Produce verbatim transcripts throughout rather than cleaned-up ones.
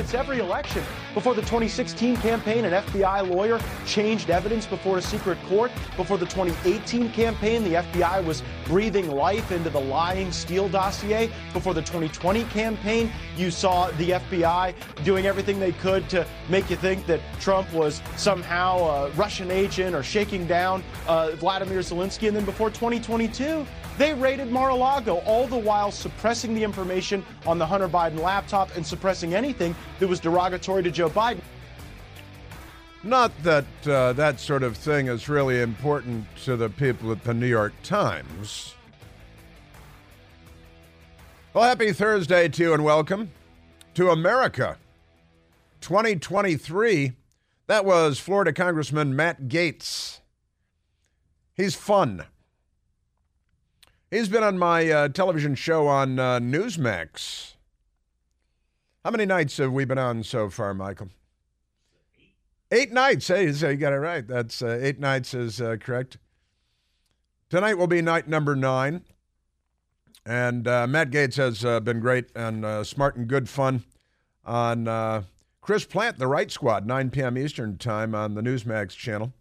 happens every election. Before the twenty sixteen campaign, an F B I lawyer changed evidence before a secret court. Before the twenty eighteen campaign, the F B I was breathing life into the lying Steele dossier. Before the twenty twenty campaign, you saw the F B I doing everything they could to make you think that Trump was somehow a Russian agent or shaking down uh, Vladimir Zelensky. And then before twenty twenty-two, they raided Mar-a-Lago, all the while suppressing the information on the Hunter Biden laptop and suppressing anything that was derogatory to Joe Biden. Not that uh, that sort of thing is really important to the people at the New York Times. Well, happy Thursday to you and welcome to America twenty twenty-three. That was Florida Congressman Matt Gaetz. He's fun. He's been on my uh, television show on uh, Newsmax. How many nights have we been on so far, Michael? Eight, eight nights. Hey, so you got it right. That's uh, eight nights is uh, correct. Tonight will be night number nine. And uh, Matt Gaetz has uh, been great and uh, smart and good fun on uh, Chris Plant, The Right Squad, nine p.m. Eastern time on the Newsmax channel.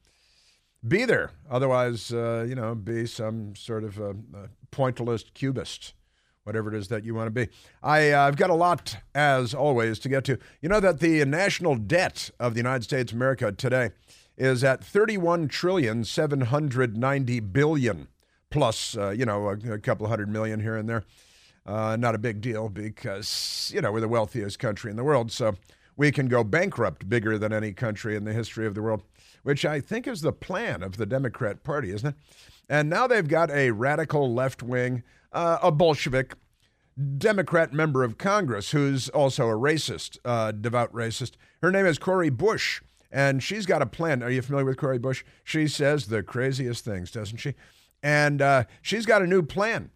Be there. Otherwise, uh, you know, be some sort of a, a pointillist cubist, whatever it is that you want to be. I, uh, I've got a lot, as always, to get to. You know that the national debt of the United States of America today is at thirty-one trillion, seven hundred ninety billion, plus, uh, you know, a, a couple hundred million here and there. Uh, not a big deal because, you know, we're the wealthiest country in the world, so we can go bankrupt bigger than any country in the history of the world, which I think is the plan of the Democrat Party, isn't it? And now they've got a radical left-wing, uh, a Bolshevik Democrat member of Congress who's also a racist, uh, devout racist. Her name is Cori Bush, and she's got a plan. Are you familiar with Cori Bush? She says the craziest things, doesn't she? And uh, she's got a new plan.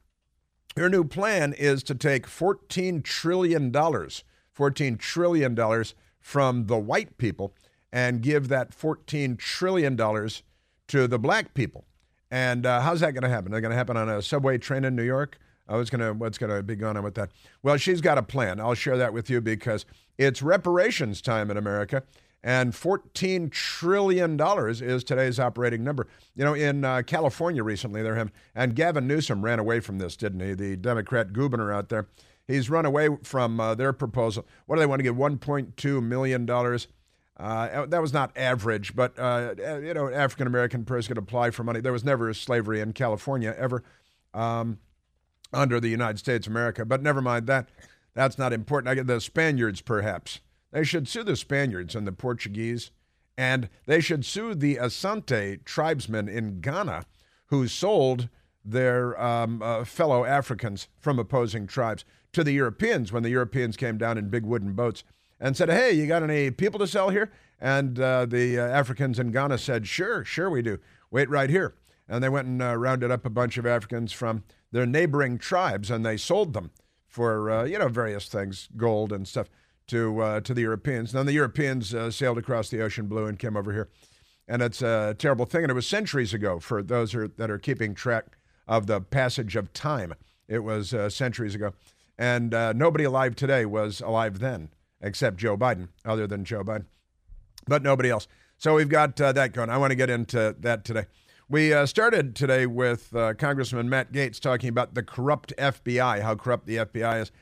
Her new plan is to take fourteen trillion dollars, fourteen trillion dollars from the white people and give that fourteen trillion dollars to the black people. And uh, how's that going to happen? They're going to happen on a subway train in New York? I was going to, what's going to be going on with that? Well, she's got a plan. I'll share that with you because it's reparations time in America, and fourteen trillion dollars is today's operating number. You know, in uh, California recently, they're having, and Gavin Newsom ran away from this, didn't he? The Democrat governor out there. He's run away from uh, their proposal. What do they want to give? one point two million dollars. Uh, that was not average, but, uh, you know, an African-American person could apply for money. There was never slavery in California ever um, under the United States of America. But never mind that. That's not important. I get the Spaniards, perhaps. They should sue the Spaniards and the Portuguese, and they should sue the Asante tribesmen in Ghana who sold their um, uh, fellow Africans from opposing tribes to the Europeans when the Europeans came down in big wooden boats and said, hey, you got any people to sell here? And uh, the uh, Africans in Ghana said, sure, sure we do. Wait right here. And they went and uh, rounded up a bunch of Africans from their neighboring tribes, and they sold them for, uh, you know, various things, gold and stuff, to uh, to the Europeans. And then the Europeans uh, sailed across the ocean blue and came over here. And it's a terrible thing, and it was centuries ago for those are, that are keeping track of the passage of time. It was uh, centuries ago. And uh, nobody alive today was alive then, except Joe Biden, other than Joe Biden, but nobody else. So we've got uh, that going. I want to get into that today. We uh, started today with uh, Congressman Matt Gaetz talking about the corrupt F B I, how corrupt the F B I is.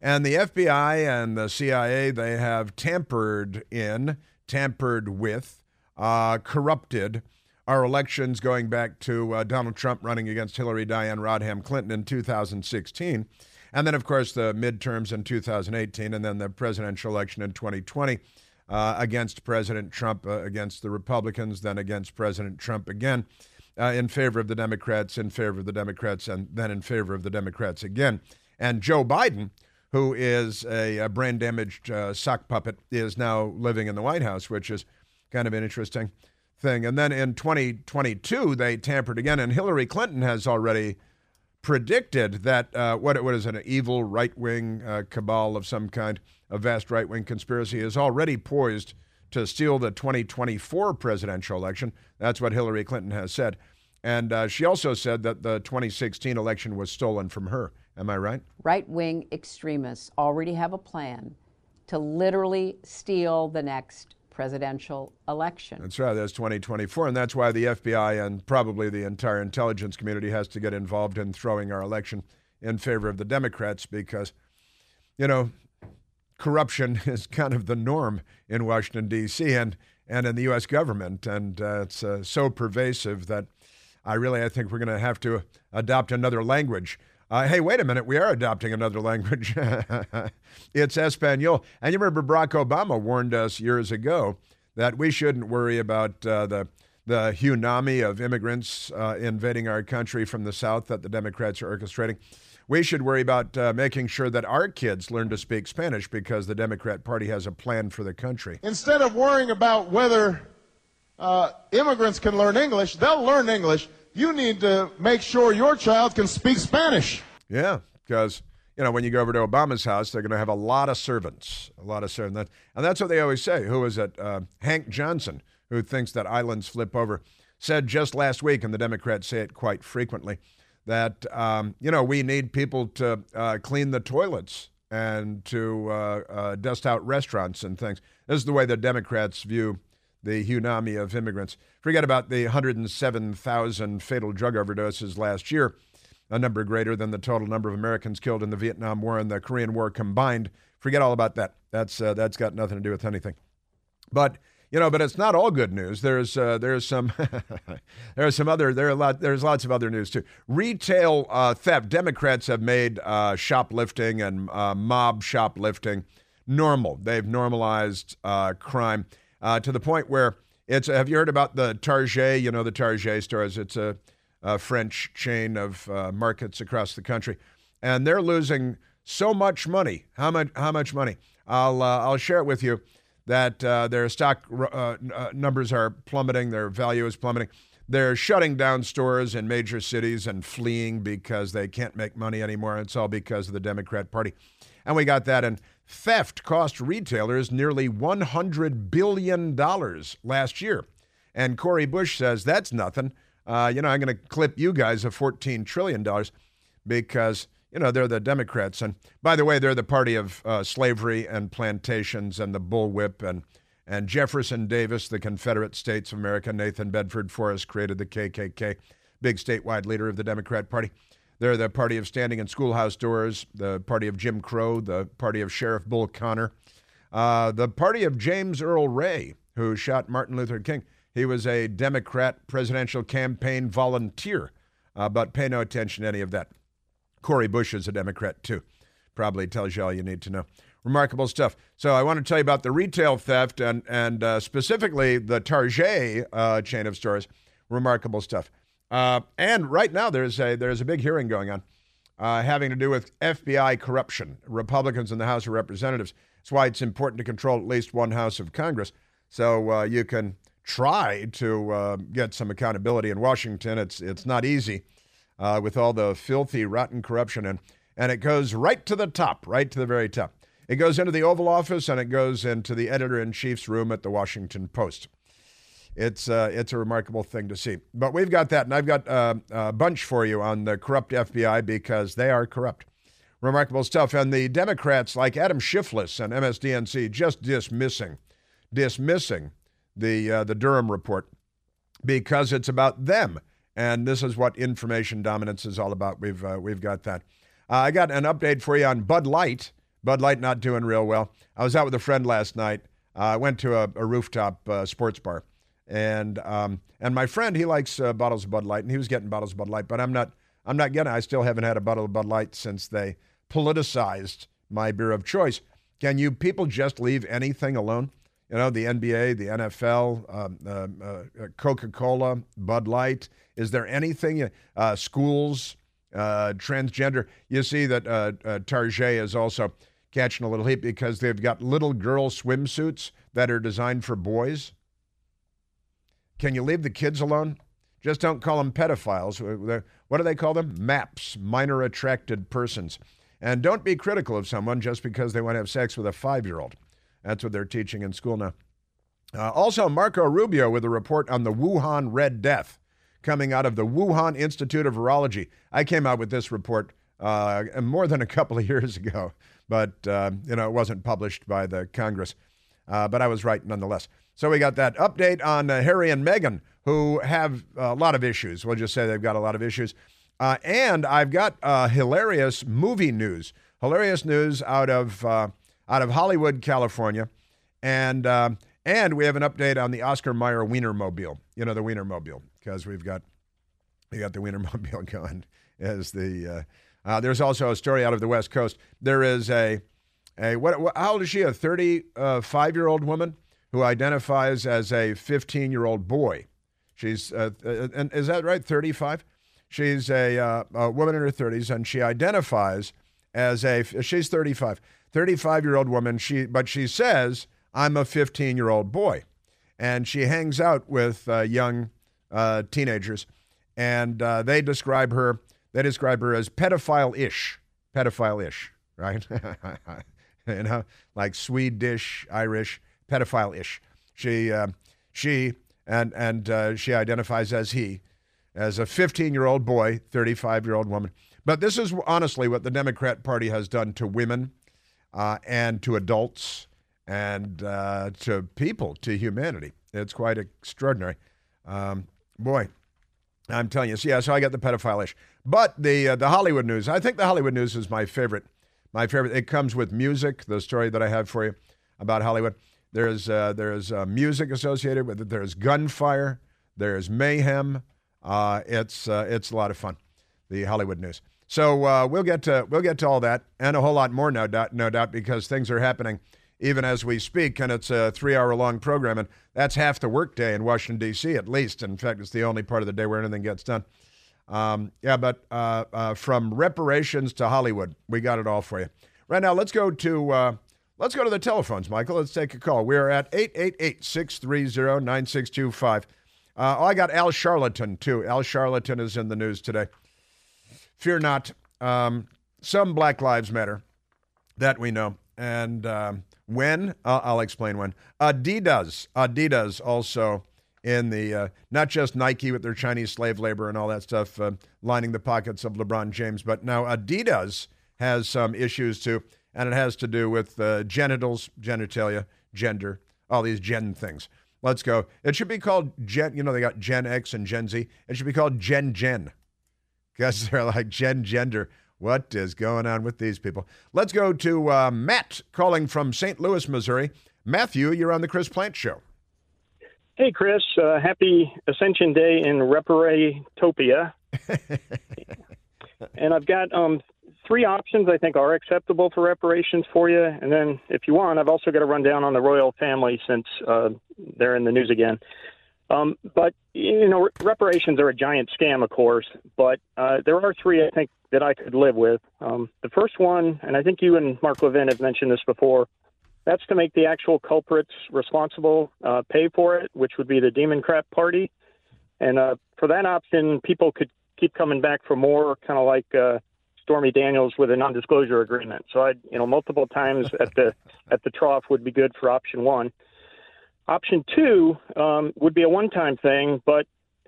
And the F B I and the C I A, they have tampered in, tampered with, uh, corrupted our elections going back to uh, Donald Trump running against Hillary Diane Rodham Clinton in two thousand sixteen. And then, of course, the midterms in two thousand eighteen and then the presidential election in twenty twenty uh, against President Trump, uh, against the Republicans, then against President Trump again, uh, in favor of the Democrats, in favor of the Democrats, and then in favor of the Democrats again. And Joe Biden, who is a, a brain-damaged uh, sock puppet, is now living in the White House, which is kind of an interesting thing. And then in twenty twenty-two, they tampered again, and Hillary Clinton has already predicted that uh, what what is an evil right-wing uh, cabal of some kind, a vast right-wing conspiracy, is already poised to steal the twenty twenty-four presidential election. That's what Hillary Clinton has said. And uh, she also said that the twenty sixteen election was stolen from her. Am I right? Right-wing extremists already have a plan to literally steal the next presidential election. That's right. That's twenty twenty-four. And that's why the F B I and probably the entire intelligence community has to get involved in throwing our election in favor of the Democrats, because, you know, corruption is kind of the norm in Washington, D C and, and in the U S government. And uh, it's uh, so pervasive that I really, I think we're going to have to adopt another language. Uh, hey, wait a minute. We are adopting another language. It's Espanol. And you remember Barack Obama warned us years ago that we shouldn't worry about uh, the the tsunami of immigrants uh, invading our country from the South that the Democrats are orchestrating. We should worry about uh, making sure that our kids learn to speak Spanish, because the Democrat Party has a plan for the country. Instead of worrying about whether uh, immigrants can learn English, they'll learn English. You need to make sure your child can speak Spanish. Yeah, because, you know, when you go over to Obama's house, they're going to have a lot of servants, a lot of servants. And that's what they always say. Who is it? Uh, Hank Johnson, who thinks that islands flip over, said just last week, and the Democrats say it quite frequently, that, um, you know, we need people to uh, clean the toilets and to uh, uh, dust out restaurants and things. This is the way the Democrats view the tsunami of immigrants. Forget about the one hundred seven thousand fatal drug overdoses last year, a number greater than the total number of Americans killed in the Vietnam War and the Korean War combined. Forget all about that. That's uh, that's got nothing to do with anything. But you know, but it's not all good news. There's uh, there's some there's some other there are a lot there's lots of other news too. Retail uh, theft. Democrats have made uh, shoplifting and uh, mob shoplifting normal. They've normalized uh, crime uh, to the point where it's. Have you heard about the Target? You know the Target stores. It's a, a French chain of uh, markets across the country, and they're losing so much money. How much? How much money? I'll uh, I'll share it with you. That uh, their stock uh, numbers are plummeting, their value is plummeting. They're shutting down stores in major cities and fleeing because they can't make money anymore. It's all because of the Democrat Party. And we got that. And theft cost retailers nearly one hundred billion dollars last year. And Cori Bush says, that's nothing. Uh, you know, I'm going to clip you guys of fourteen trillion dollars because... You know, they're the Democrats. And by the way, they're the party of uh, slavery and plantations and the bullwhip and, and Jefferson Davis, the Confederate States of America. Nathan Bedford Forrest created the K K K, big statewide leader of the Democrat Party. They're the party of standing in schoolhouse doors, the party of Jim Crow, the party of Sheriff Bull Connor, uh, the party of James Earl Ray, who shot Martin Luther King. He was a Democrat presidential campaign volunteer, uh, but pay no attention to any of that. Cori Bush is a Democrat, too. Probably tells you all you need to know. Remarkable stuff. So I want to tell you about the retail theft and, and uh, specifically the Target uh, chain of stores. Remarkable stuff. Uh, and right now there's a there's a big hearing going on uh, having to do with F B I corruption. Republicans in the House of Representatives. That's why it's important to control at least one house of Congress. So uh, you can try to uh, get some accountability in Washington. It's, it's not easy. Uh, with all the filthy, rotten corruption. And, and it goes right to the top, right to the very top. It goes into the Oval Office and it goes into the editor-in-chief's room at the Washington Post. It's, uh, it's a remarkable thing to see. But we've got that, and I've got uh, a bunch for you on the corrupt F B I because they are corrupt. Remarkable stuff. And the Democrats, like Adam Schiffless and M S D N C, just dismissing, dismissing the, uh, the Durham report because it's about them. And this is what information dominance is all about. We've uh, we've got that. Uh, I got an update for you on Bud Light. Bud Light not doing real well. I was out with a friend last night. I uh, went to a, a rooftop uh, sports bar, and um, and my friend, he likes uh, bottles of Bud Light, and he was getting bottles of Bud Light. But I'm not I'm not getting. I still haven't had a bottle of Bud Light since they politicized my beer of choice. Can you people just leave anything alone? You know, the N B A, the N F L, um, uh, uh, Coca-Cola, Bud Light. Is there anything? Uh, schools, uh, transgender. You see that uh, uh, Target is also catching a little heat because they've got little girl swimsuits that are designed for boys. Can you leave the kids alone? Just don't call them pedophiles. What do they call them? M A Ps, minor attracted persons. And don't be critical of someone just because they want to have sex with a five-year-old. That's what they're teaching in school now. Uh, also, Marco Rubio with a report on the Wuhan Red Death coming out of the Wuhan Institute of Virology. I came out with this report uh, more than a couple of years ago. But, uh, you know, it wasn't published by the Congress. Uh, but I was right nonetheless. So we got that update on uh, Harry and Meghan, who have a lot of issues. We'll just say they've got a lot of issues. Uh, and I've got uh, hilarious movie news. Hilarious news out of uh, out of Hollywood, California. And uh, and we have an update on the Oscar Mayer Wienermobile. You know, the Wienermobile, because we've got, we got the Wienermobile going as the... Uh, uh, there's also a story out of the West Coast. There is a... a what, what? How old is she? A thirty-five-year-old woman who identifies as a fifteen-year-old boy. She's... Uh, and is that right? thirty-five? She's a, uh, a woman in her thirties, and she identifies... As a, she's thirty-five, thirty-five-year-old woman, she but she says, I'm a fifteen-year-old boy. And she hangs out with uh, young uh, teenagers, and uh, they describe her, they describe her as pedophile-ish, pedophile-ish, right? You know, like Swedish, Irish, pedophile-ish. She, uh, she, and, and uh, she identifies as he, as a fifteen-year-old boy, thirty-five-year-old woman. But this is honestly what the Democrat Party has done to women uh, and to adults and uh, to people, to humanity. It's quite extraordinary. Um, boy, I'm telling you. So, yeah, so I got the pedophile-ish. But the uh, the Hollywood news, I think the Hollywood news is my favorite. My favorite. It comes with music, the story that I have for you about Hollywood. There is uh, there is uh, music associated with it. There is gunfire. There is mayhem. Uh, it's uh, it's a lot of fun. The Hollywood news. So uh, we'll get to we'll get to all that and a whole lot more, no doubt, no doubt, because things are happening even as we speak, and it's a three-hour-long program, and that's half the workday in Washington D C at least. In fact, it's the only part of the day where anything gets done. Um, yeah, but uh, uh, from reparations to Hollywood, we got it all for you. Right now, let's go to uh, let's go to the telephones, Michael. Let's take a call. We're at eight eight eight, six three zero, nine six two five. Uh, oh, I got Al Sharpton too. Al Sharpton is in the news today. Fear not. Um, some Black Lives Matter, that we know. And um, when, uh, I'll explain when. Adidas, Adidas also in the, uh, not just Nike with their Chinese slave labor and all that stuff uh, lining the pockets of LeBron James, but now Adidas has some issues too, and it has to do with uh, genitals, genitalia, gender, all these gen things. Let's go. It should be called Gen, you know, they got Gen X and Gen Z. It should be called Gen Gen. Because they're like gen gender. What is going on with these people? Let's go to uh, Matt calling from Saint Louis, Missouri. Matthew, you're on the Chris Plant Show. Hey, Chris. Uh, happy Ascension Day in Reparatopia. And I've got um, three options I think are acceptable for reparations for you. And then if you want, I've also got a rundown on the royal family since uh, they're in the news again. Um, but, you know, reparations are a giant scam, of course, but uh, there are three, I think, that I could live with. Um, the first one, and I think you and Mark Levin have mentioned this before, that's to make the actual culprits responsible uh, pay for it, which would be the Demon Crap Party. And uh, for that option, people could keep coming back for more, kind of like uh, Stormy Daniels with a non-disclosure agreement. So, I'd, you know, multiple times at the at the trough would be good for option one. Option two um, would be a one-time thing, but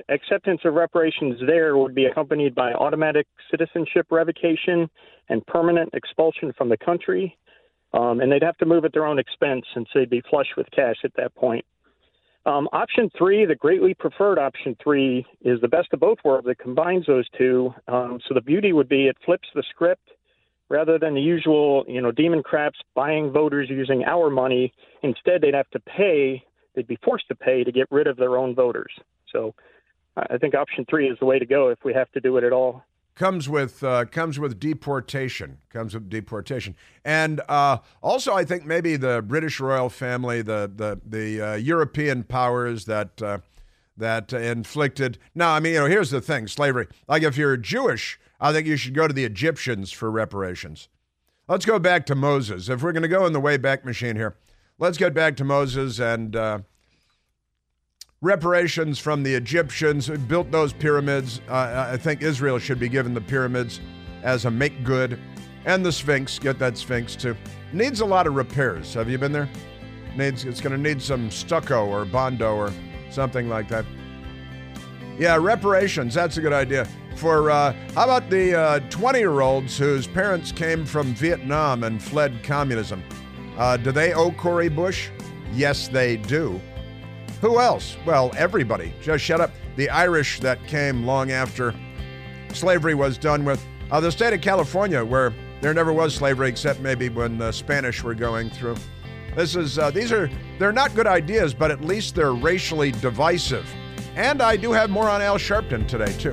acceptance of reparations there would be accompanied by automatic citizenship revocation and permanent expulsion from the country, um, and they'd have to move at their own expense since they'd be flush with cash at that point. Um, option three, the greatly preferred option three, is the best of both worlds that combines those two. Um, so the beauty would be it flips the script. Rather than the usual, you know, Demon Craps buying voters using our money, instead they'd have to pay, they'd be forced to pay to get rid of their own voters. So I think option three is the way to go if we have to do it at all. Comes with uh, comes with deportation, comes with deportation. And uh, also I think maybe the British royal family, the the, the uh, European powers that, uh, that inflicted. Now, I mean, you know, here's the thing, slavery. Like if you're Jewish, I think you should go to the Egyptians for reparations. Let's go back to Moses. If we're going to go in the Wayback Machine here, let's get back to Moses and uh, reparations from the Egyptians who built those pyramids. Uh, I think Israel should be given the pyramids as a make good. And the Sphinx, get that Sphinx too. Needs a lot of repairs. Have you been there? Needs. It's going to need some stucco or bondo or something like that. Yeah, reparations, that's a good idea. for uh, how about the uh, twenty-year-olds whose parents came from Vietnam and fled communism? Uh, do they owe Cori Bush? Yes, they do. Who else? Well, everybody. Just shut up. The Irish that came long after slavery was done with. Uh, the state of California, where there never was slavery except maybe when the Spanish were going through. This is, uh, these are, they're not good ideas, but at least they're racially divisive. And I do have more on Al Sharpton today, too.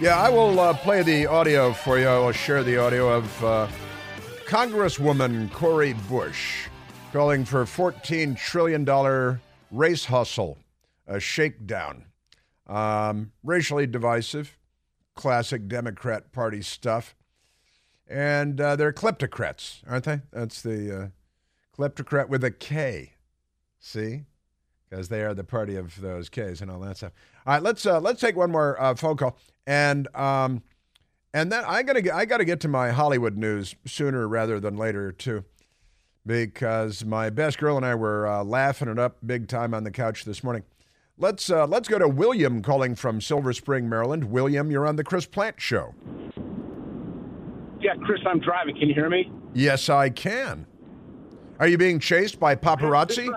Yeah, I will uh, play the audio for you. I will share the audio of uh, Congresswoman Cori Bush calling for fourteen trillion dollars race hustle, a shakedown. Um, racially divisive, classic Democrat Party stuff. And uh, they're kleptocrats, aren't they? That's the uh, kleptocrat with a K. See? Because they are the party of those Ks and all that stuff. All right, let's uh, let's take one more uh, phone call, and um, and then I gotta get, I gotta get to my Hollywood news sooner rather than later too, because my best girl and I were uh, laughing it up big time on the couch this morning. Let's uh, let's go to William calling from Silver Spring, Maryland. William, you're on the Chris Plant Show. Yeah, Chris, I'm driving. Can you hear me? Yes, I can. Are you being chased by paparazzi?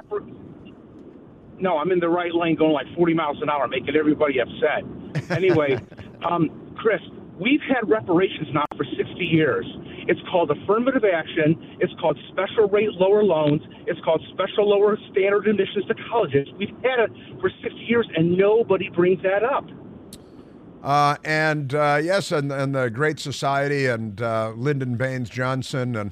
No, I'm in the right lane going like forty miles an hour, making everybody upset. Anyway, um, Chris, we've had reparations now for sixty years. It's called affirmative action. It's called special rate lower loans. It's called special lower standard admissions to colleges. We've had it for sixty years, and nobody brings that up. Uh, and, uh, yes, and, and the Great Society and uh, Lyndon Baines Johnson. And,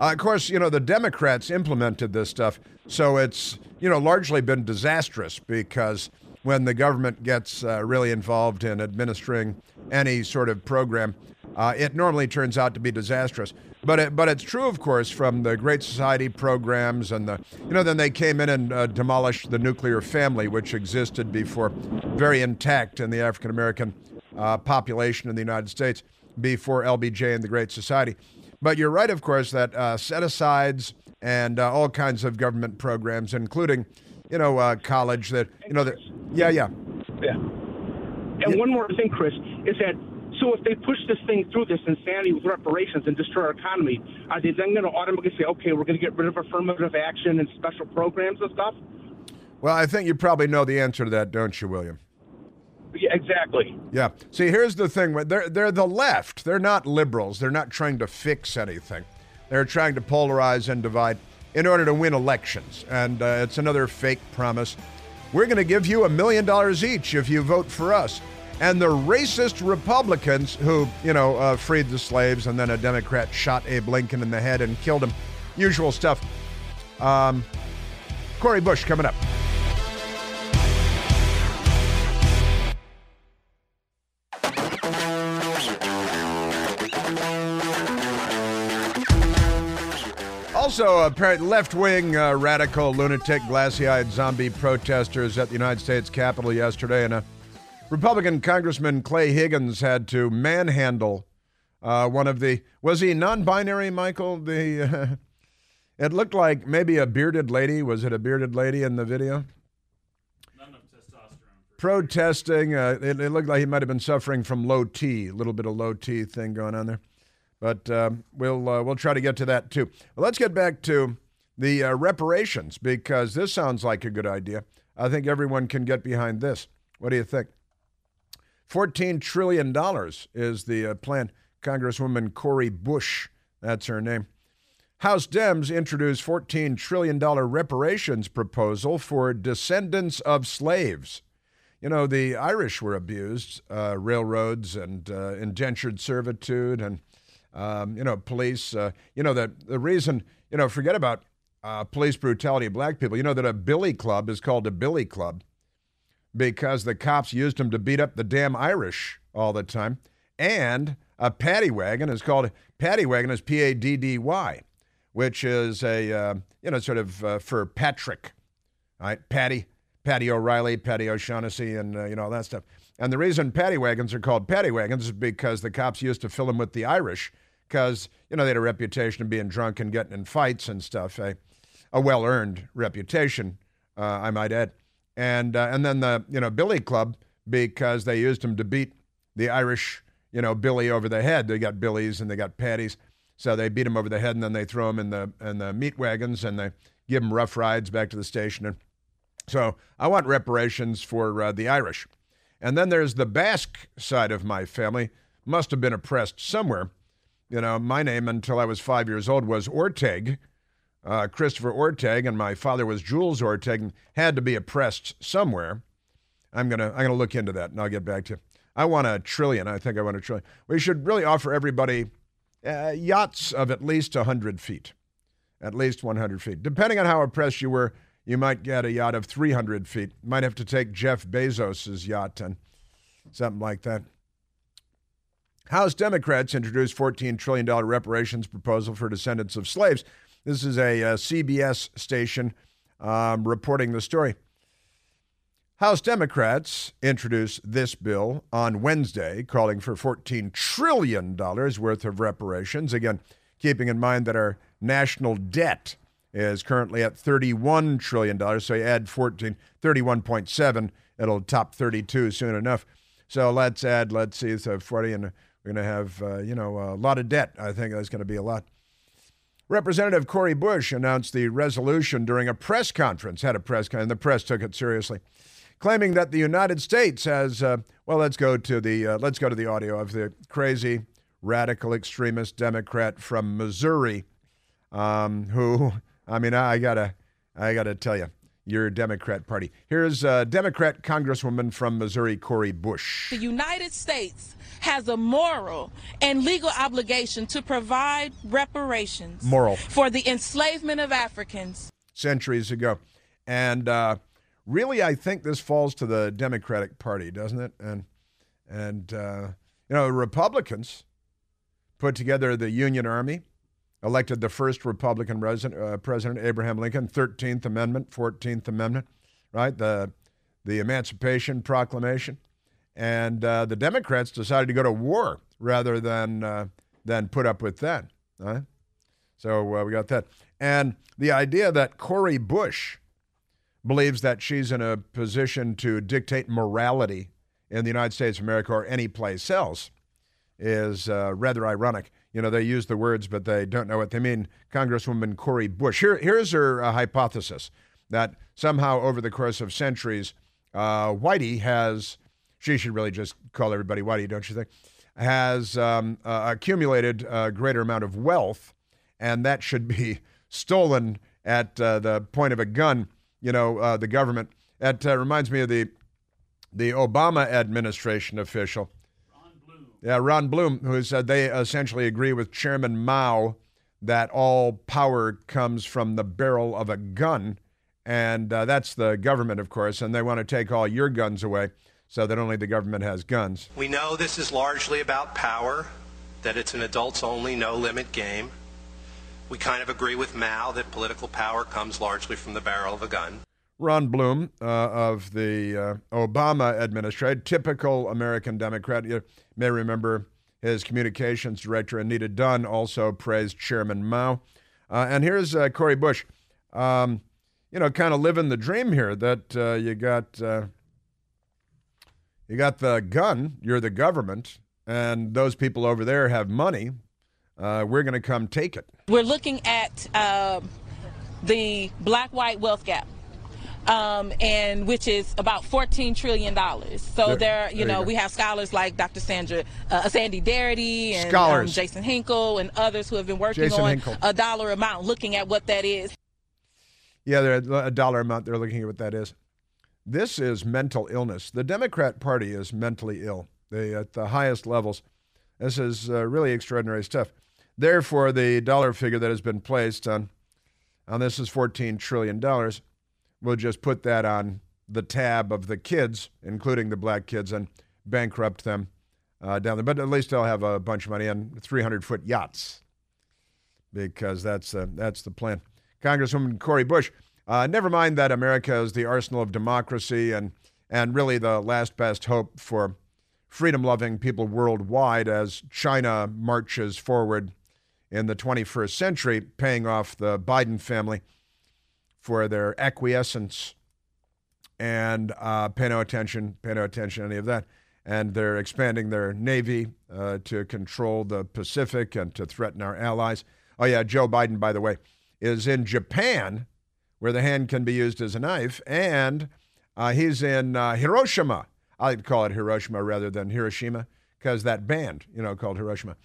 uh, of course, you know, the Democrats implemented this stuff. So it's, you know, largely been disastrous because when the government gets uh, really involved in administering any sort of program, uh, it normally turns out to be disastrous. But it, but it's true, of course, from the Great Society programs and the, you know, then they came in and uh, demolished the nuclear family, which existed before, very intact in the African-American uh, population in the United States before L B J and the Great Society. But you're right, of course, that uh, set-asides and uh, all kinds of government programs, including, you know, uh, college that, you know, that, yeah, yeah. Yeah. And yeah. One more thing, Chris, is that so if they push this thing through, this insanity with reparations and destroy our economy, are they then going to automatically say, okay, we're going to get rid of affirmative action and special programs and stuff? Well, I think you probably know the answer to that, don't you, William? Yeah, exactly. Yeah. See, here's the thing. They're, they're the left. They're not liberals. They're not trying to fix anything. They're trying to polarize and divide in order to win elections. And uh, it's another fake promise. We're going to give you a million dollars each if you vote for us. And the racist Republicans who, you know, uh, freed the slaves and then a Democrat shot Abe Lincoln in the head and killed him. Usual stuff. Um, Cori Bush coming up. Also, apparently, left-wing uh, radical lunatic glassy-eyed zombie protesters at the United States Capitol yesterday, and a Republican Congressman Clay Higgins had to manhandle uh, one of the, was he non-binary, Michael? The uh, it looked like maybe a bearded lady. Was it a bearded lady in the video? None of testosterone. Protesting. Uh, it, it looked like he might have been suffering from low T, a little bit of low T thing going on there. But uh, we'll uh, we'll try to get to that, too. Well, let's get back to the uh, reparations, because this sounds like a good idea. I think everyone can get behind this. What do you think? fourteen trillion dollars is the uh, plan. Congresswoman Cori Bush, that's her name. House Dems introduced fourteen trillion dollars reparations proposal for descendants of slaves. You know, the Irish were abused, uh, railroads and uh, indentured servitude and Um, you know, police, uh, you know, the, the reason, you know, forget about uh, police brutality of black people. You know that a billy club is called a billy club because the cops used them to beat up the damn Irish all the time. And a paddy wagon is called, paddy wagon is P A D D Y, which is a, uh, you know, sort of uh, for Patrick, all right? Paddy, Paddy O'Reilly, Paddy O'Shaughnessy, and, uh, you know, all that stuff. And the reason paddy wagons are called paddy wagons is because the cops used to fill them with the Irish, because, you know, they had a reputation of being drunk and getting in fights and stuff, a, a well-earned reputation, uh, I might add. And uh, and then the, you know, billy club, because they used them to beat the Irish, you know, billy over the head. They got billies and they got paddies, so they beat them over the head, and then they throw them in the, in the meat wagons, and they give them rough rides back to the station. And so I want reparations for uh, the Irish. And then there's the Basque side of my family. Must have been oppressed somewhere. You know, my name until I was five years old was Orteg, uh, Christopher Orteg, and my father was Jules Orteg, and had to be oppressed somewhere. I'm gonna I'm gonna look into that, and I'll get back to you. I want a trillion. I think I want a trillion. We should really offer everybody uh, yachts of at least one hundred feet, at least one hundred feet. Depending on how oppressed you were, you might get a yacht of three hundred feet. Might have to take Jeff Bezos's yacht and something like that. House Democrats introduced fourteen trillion dollars reparations proposal for descendants of slaves. This is a, a C B S station um, reporting the story. House Democrats introduced this bill on Wednesday, calling for fourteen trillion dollars worth of reparations. Again, keeping in mind that our national debt is currently at thirty-one trillion dollars. So you add fourteen, thirty-one point seven, it'll top thirty-two soon enough. So let's add, let's see, so forty, and we're going to have, uh, you know, a lot of debt. I think that's going to be a lot. Representative Cori Bush announced the resolution during a press conference, had a press conference, and the press took it seriously, claiming that the United States has, uh, well, let's go to the, uh, let's go to the audio of the crazy radical extremist Democrat from Missouri, um, who... I mean, I gotta, I gotta tell you, you're a Democrat party. Here's a Democrat Congresswoman from Missouri, Cori Bush. The United States has a moral and legal obligation to provide reparations moral. for the enslavement of Africans centuries ago. And uh, really, I think this falls to the Democratic Party, doesn't it? And, and uh, you know, Republicans put together the Union Army, elected the first Republican president, uh, president Abraham Lincoln, thirteenth Amendment, fourteenth Amendment, right? The the Emancipation Proclamation, and uh, the Democrats decided to go to war rather than uh, than put up with that. Right? So uh, we got that, and the idea that Cori Bush believes that she's in a position to dictate morality in the United States of America or any place else is uh, rather ironic. You know, they use the words, but they don't know what they mean. Congresswoman Cori Bush. Here, here's her uh, hypothesis that somehow over the course of centuries, uh, Whitey has, she should really just call everybody Whitey, don't you think, has um, uh, accumulated a greater amount of wealth, and that should be stolen at uh, the point of a gun, you know, uh, the government. That uh, reminds me of the, the Obama administration official. Yeah, Ron Bloom, who said they essentially agree with Chairman Mao that all power comes from the barrel of a gun, and uh, that's the government, of course, and they want to take all your guns away so that only the government has guns. We know this is largely about power, that it's an adults-only, no-limit game. We kind of agree with Mao that political power comes largely from the barrel of a gun. Ron Bloom uh, of the uh, Obama administration, typical American Democrat. You may remember his communications director, Anita Dunn, also praised Chairman Mao. Uh, and here's uh, Cori Bush, um, you know, kind of living the dream here that uh, you got uh, you got the gun, you're the government, and those people over there have money. Uh, we're going to come take it. We're looking at uh, the black-white wealth gap, um, and which is about fourteen trillion dollars. So there, there you there know, you we have scholars like Doctor Sandra, uh, Sandy Darity, and um, Jason Hinkle, and others who have been working Jason on Hinkle. a dollar amount, looking at what that is. Yeah, they're a dollar amount. They're looking at what that is. This is mental illness. The Democrat Party is mentally ill. They at the highest levels. This is uh, really extraordinary stuff. Therefore, the dollar figure that has been placed on, on this is fourteen trillion dollars. We'll just put that on the tab of the kids, including the black kids, and bankrupt them uh, down there. But at least they'll have a bunch of money on three hundred foot yachts, because that's uh, that's the plan. Congresswoman Cori Bush, uh, never mind that America is the arsenal of democracy and, and really the last best hope for freedom-loving people worldwide as China marches forward in the twenty-first century, paying off the Biden family for their acquiescence, and uh, pay no attention, pay no attention to any of that. And they're expanding their Navy uh, to control the Pacific and to threaten our allies. Oh, yeah, Joe Biden, by the way, is in Japan, where the hand can be used as a knife, and uh, he's in uh, Hiroshima. I like to call it Hiroshima rather than Hiroshima, because that band, you know, called Hiroshima.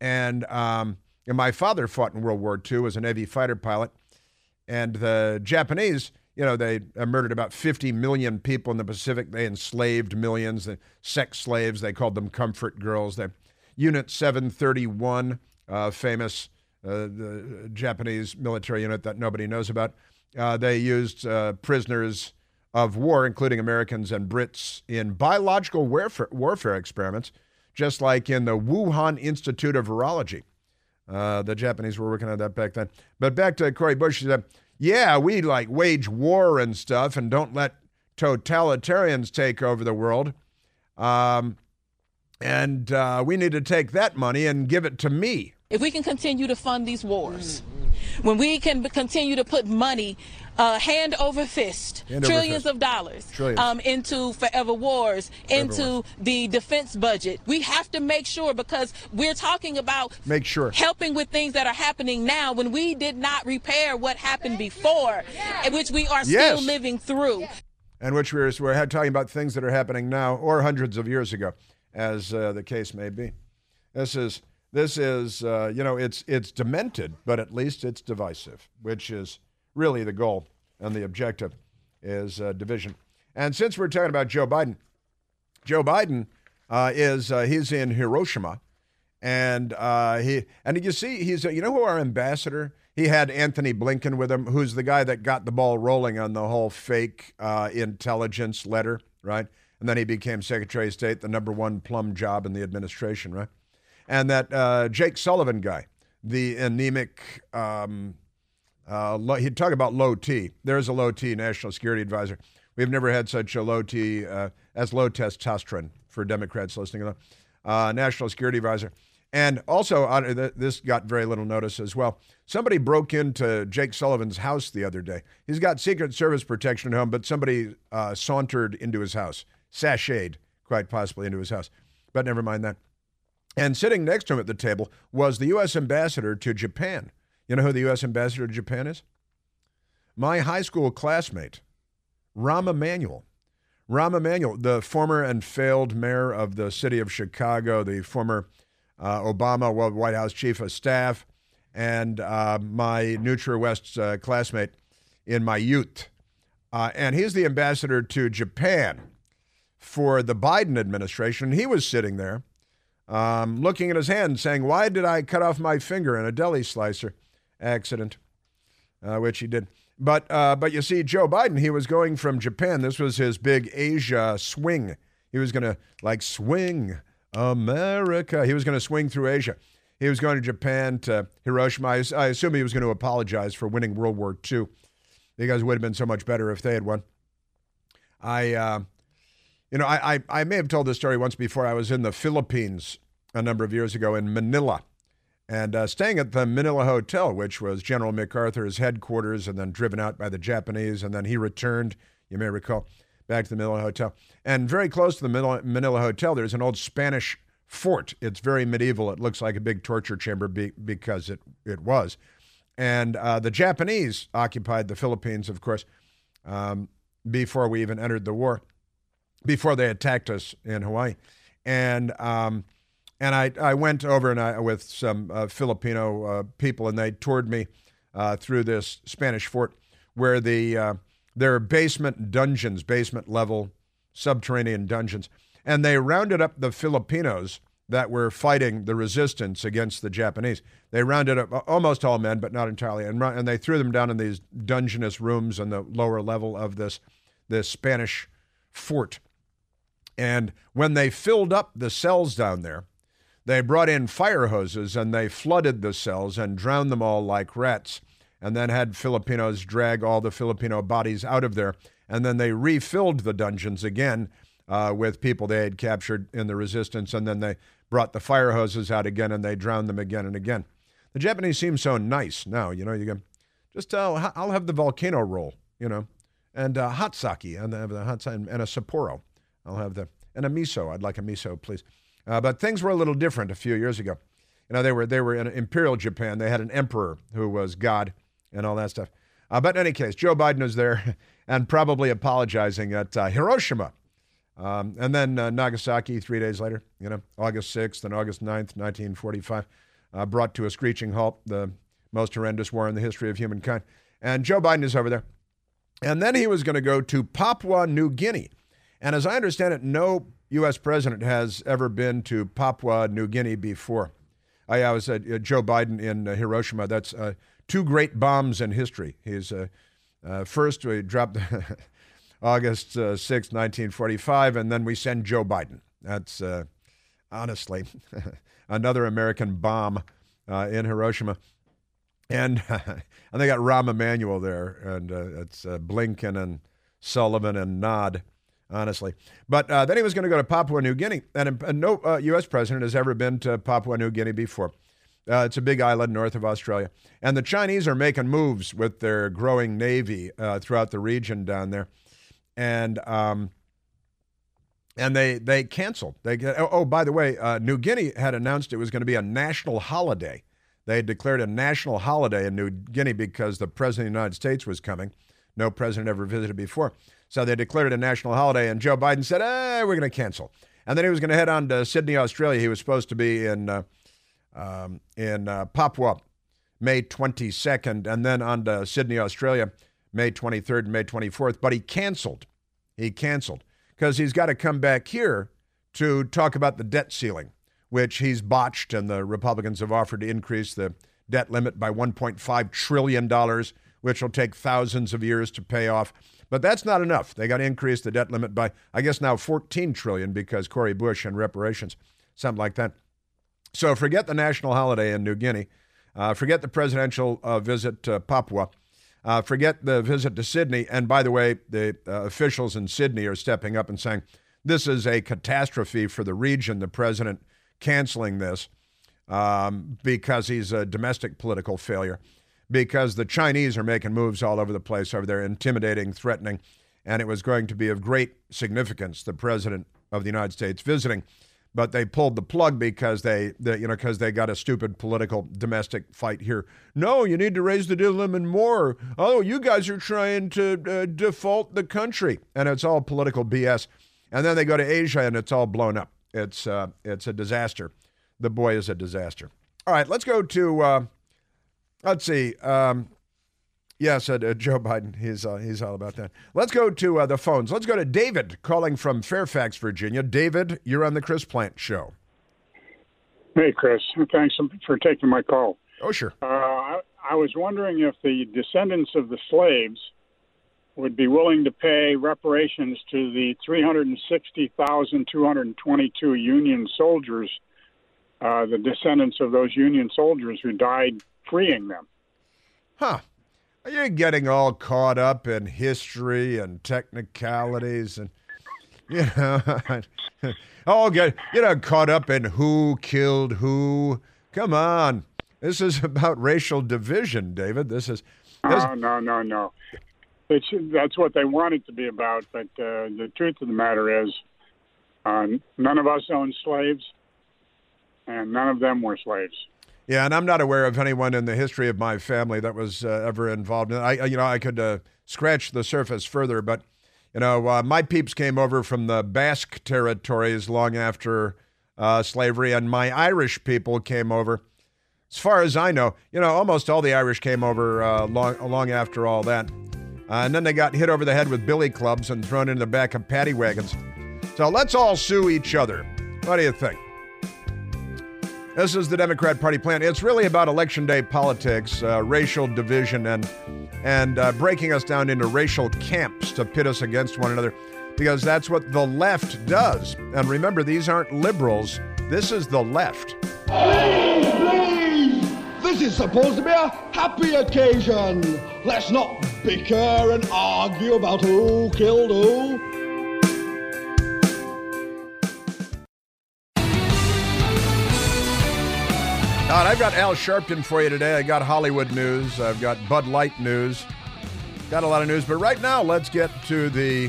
And, um, and my father fought in World War Two as a Navy fighter pilot, and the Japanese, you know, they murdered about fifty million people in the Pacific. They enslaved millions, the sex slaves. They called them comfort girls. They, Unit seven thirty-one, uh, famous Uh, the Japanese military unit that nobody knows about. Uh, they used uh, prisoners of war, including Americans and Brits, in biological warfare, warfare experiments, just like in the Wuhan Institute of Virology. Uh, the Japanese were working on that back then. But back to Cori Bush, she said, yeah, we like wage war and stuff and don't let totalitarians take over the world. Um, and uh, we need to take that money and give it to me. If we can continue to fund these wars, when we can continue to put money uh, hand over fist, hand trillions over fist. of dollars trillions. Um, into forever wars, forever into wars. the defense budget, we have to make sure, because we're talking about make sure. helping with things that are happening now when we did not repair what happened before, yes. which we are yes. still living through. And which we're, we're talking about things that are happening now or hundreds of years ago, as uh, the case may be. This is... This is, uh, you know, it's it's demented, but at least it's divisive, which is really the goal and the objective is uh, division. And since we're talking about Joe Biden, Joe Biden uh, is uh, he's in Hiroshima, and uh, he and you see he's you know who our ambassador? He had Anthony Blinken with him, who's the guy that got the ball rolling on the whole fake uh, intelligence letter, right? And then he became Secretary of State, the number one plum job in the administration, right? And that uh, Jake Sullivan guy, the anemic, um, uh, lo- he'd talk about low T. There's a low T national security advisor. We've never had such a low T uh, as low testosterone for Democrats listening. Uh, national security advisor. And also, uh, this got very little notice as well. Somebody broke into Jake Sullivan's house the other day. He's got Secret Service protection at home, but somebody uh, sauntered into his house, sashayed quite possibly into his house. But never mind that. And sitting next to him at the table was the U S ambassador to Japan. You know who the U S ambassador to Japan is? My high school classmate, Rahm Emanuel. Rahm Emanuel, the former and failed mayor of the city of Chicago, the former uh, Obama White House chief of staff, and uh, my Nutra West uh, classmate in my youth. Uh, and he's the ambassador to Japan for the Biden administration. He was sitting there. Um, looking at his hand, saying, why did I cut off my finger in a deli slicer accident, uh, which he did. But uh, but you see, Joe Biden, he was going from Japan. This was his big Asia swing. He was going to, like, swing America. He was going to swing through Asia. He was going to Japan, to Hiroshima. I, I assume he was going to apologize for winning World War Two. You guys would have been so much better if they had won. I... Uh, You know, I, I I may have told this story once before. I was in the Philippines a number of years ago in Manila and uh, staying at the Manila Hotel, which was General MacArthur's headquarters and then driven out by the Japanese. And then he returned, you may recall, back to the Manila Hotel. And very close to the Manila, Manila Hotel, there's an old Spanish fort. It's very medieval. It looks like a big torture chamber be, because it, it was. And uh, the Japanese occupied the Philippines, of course, um, before we even entered the war, before they attacked us in Hawaii. And um, and I, I went over and I, with some uh, Filipino uh, people, and they toured me uh, through this Spanish fort where the uh, there are basement dungeons, basement level subterranean dungeons. And they rounded up the Filipinos that were fighting the resistance against the Japanese. They rounded up almost all men, but not entirely. And, and they threw them down in these dungeness rooms on the lower level of this, this Spanish fort. And when they filled up the cells down there, they brought in fire hoses and they flooded the cells and drowned them all like rats, and then had Filipinos drag all the Filipino bodies out of there. And then they refilled the dungeons again Uh, with people they had captured in the resistance, and then they brought the fire hoses out again, and they drowned them again and again. The Japanese seem so nice now, you know. You can just uh, I'll have the volcano roll, you know, and uh, hot sake, and have the hot sake, and a Sapporo. I'll have the and a miso. I'd like a miso, please. Uh, but things were a little different a few years ago. You know, they were they were in Imperial Japan. They had an emperor who was God and all that stuff. Uh, but in any case, Joe Biden is there and probably apologizing at uh, Hiroshima. Um, and then uh, Nagasaki three days later, you know, August sixth and August ninth, nineteen forty-five, uh, brought to a screeching halt the most horrendous war in the history of humankind. And Joe Biden is over there. And then he was going to go to Papua New Guinea. And as I understand it, no U S president has ever been to Papua New Guinea before. I, I was at uh, Joe Biden in uh, Hiroshima. That's uh, two great bombs in history. He's uh, uh, first, we dropped... August uh, sixth, nineteen forty-five, and then we send Joe Biden. That's, uh, honestly, another American bomb uh, in Hiroshima. And and they got Rahm Emanuel there, and uh, it's uh, Blinken and Sullivan and Nod, honestly. But uh, then he was going to go to Papua New Guinea, and uh, no uh, U S president has ever been to Papua New Guinea before. Uh, it's a big island north of Australia. And the Chinese are making moves with their growing navy uh, throughout the region down there. And um, and they they canceled. They oh, oh by the way, uh, New Guinea had announced it was going to be a national holiday. They had declared a national holiday in New Guinea because the president of the United States was coming. No president ever visited before, so they declared it a national holiday. And Joe Biden said, "Ah, we're going to cancel." And then he was going to head on to Sydney, Australia. He was supposed to be in uh, um, in uh, Papua May twenty-second, and then on to Sydney, Australia, May twenty-third and May twenty-fourth, but he canceled. He canceled because he's got to come back here to talk about the debt ceiling, which he's botched, and the Republicans have offered to increase the debt limit by one point five trillion dollars, which will take thousands of years to pay off. But that's not enough. They got to increase the debt limit by, I guess, now fourteen trillion because Cori Bush and reparations, something like that. So forget the national holiday in New Guinea. Uh, forget the presidential uh, visit to Papua. Uh, forget the visit to Sydney. And by the way, the uh, officials in Sydney are stepping up and saying, this is a catastrophe for the region, the president canceling this um, because he's a domestic political failure, because the Chinese are making moves all over the place over there, intimidating, threatening, and it was going to be of great significance, the president of the United States visiting. But they pulled the plug because they, they you know, because they got a stupid political domestic fight here. No, you need to raise the debt limit more. Oh, you guys are trying to uh, default the country, and it's all political B S. And then they go to Asia, and it's all blown up. It's uh, it's a disaster. The boy is a disaster. All right, let's go to uh, let's see. Um, yes, uh, Joe Biden. He's uh, he's all about that. Let's go to uh, the phones. Let's go to David calling from Fairfax, Virginia. David, you're on the Chris Plant Show. Hey, Chris. Thanks for taking my call. Oh, sure. Uh, I, I was wondering if the descendants of the slaves would be willing to pay reparations to the three hundred sixty thousand two hundred twenty-two Union soldiers, uh, the descendants of those Union soldiers who died freeing them. Huh. You're getting all caught up in history and technicalities and, you know, all get, you know, caught up in who killed who. Come on. This is about racial division, David. This is. This... Oh, no, no, no. It's, that's what they want it to be about. But uh, the truth of the matter is, uh, none of us own slaves. and none of them were slaves. Yeah, and I'm not aware of anyone in the history of my family that was uh, ever involved in it. I, you know, I could uh, scratch the surface further, but, you know, uh, my peeps came over from the Basque territories long after uh, slavery, and my Irish people came over. As far as I know, you know, almost all the Irish came over uh, long, long after all that. Uh, and then they got hit over the head with billy clubs and thrown into the back of paddy wagons. So let's all sue each other. What do you think? This is the Democrat Party plan. It's really about election day politics, uh, racial division, and and uh, breaking us down into racial camps to pit us against one another, because that's what the left does. And remember, these aren't liberals. This is the left. Please, please. This is supposed to be a happy occasion. Let's not bicker and argue about who killed who. Right, I've got Al Sharpton for you today. I got Hollywood news. I've got Bud Light news. Got a lot of news. But right now, let's get to the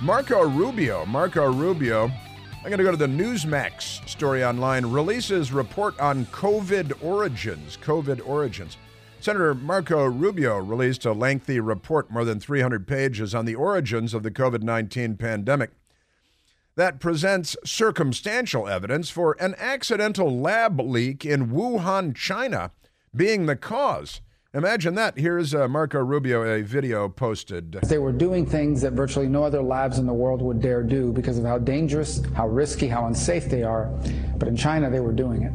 Marco Rubio. Marco Rubio. I'm going to go to the Newsmax story online. Releases report on COVID origins. COVID origins. Senator Marco Rubio released a lengthy report, more than three hundred pages, on the origins of the COVID nineteen pandemic. That presents circumstantial evidence for an accidental lab leak in Wuhan, China, being the cause. Imagine that. Here's uh, Marco Rubio, a video posted. They were doing things that virtually no other labs in the world would dare do because of how dangerous, how risky, how unsafe they are. But in China, they were doing it.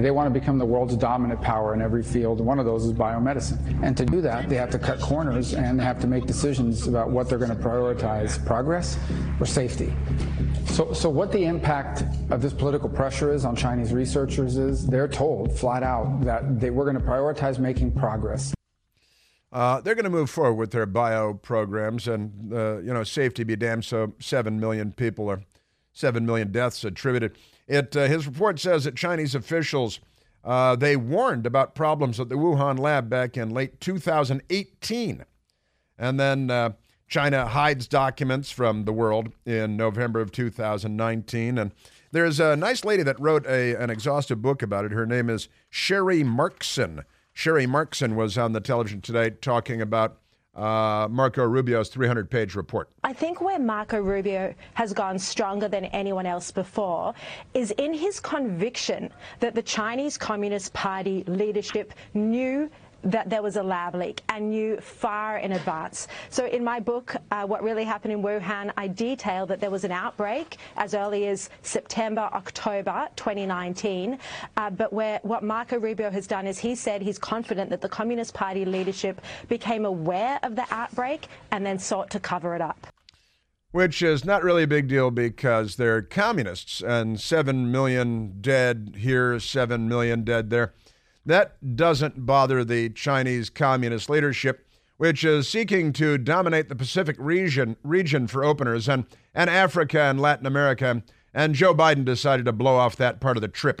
They want to become the world's dominant power in every field. One of those is biomedicine. And to do that, they have to cut corners and they have to make decisions about what they're going to prioritize, progress or safety. So, so what the impact of this political pressure is on Chinese researchers is they're told flat out that they were going to prioritize making progress. Uh, they're going to move forward with their bio programs and, uh, you know, safety be damned. So seven million people are seven million deaths attributed. It uh, his report says that Chinese officials, uh, they warned about problems at the Wuhan lab back in late two thousand eighteen. And then uh, China hides documents from the world in November of two thousand nineteen. And there's a nice lady that wrote a, an exhaustive book about it. Her name is Sherry Markson. Sherry Markson was on the television today talking about uh, Marco Rubio's three hundred page report. I think where Marco Rubio has gone stronger than anyone else before is in his conviction that the Chinese Communist Party leadership knew that there was a lab leak and knew far in advance. So in my book, uh, What Really Happened in Wuhan, I detail that there was an outbreak as early as September, October twenty nineteen. Uh, but where what Marco Rubio has done is he said he's confident that the Communist Party leadership became aware of the outbreak and then sought to cover it up. Which is not really a big deal because they're communists and seven million dead here, seven million dead there. That doesn't bother the Chinese communist leadership, which is seeking to dominate the Pacific region, region for openers, and, and Africa and Latin America. And Joe Biden decided to blow off that part of the trip.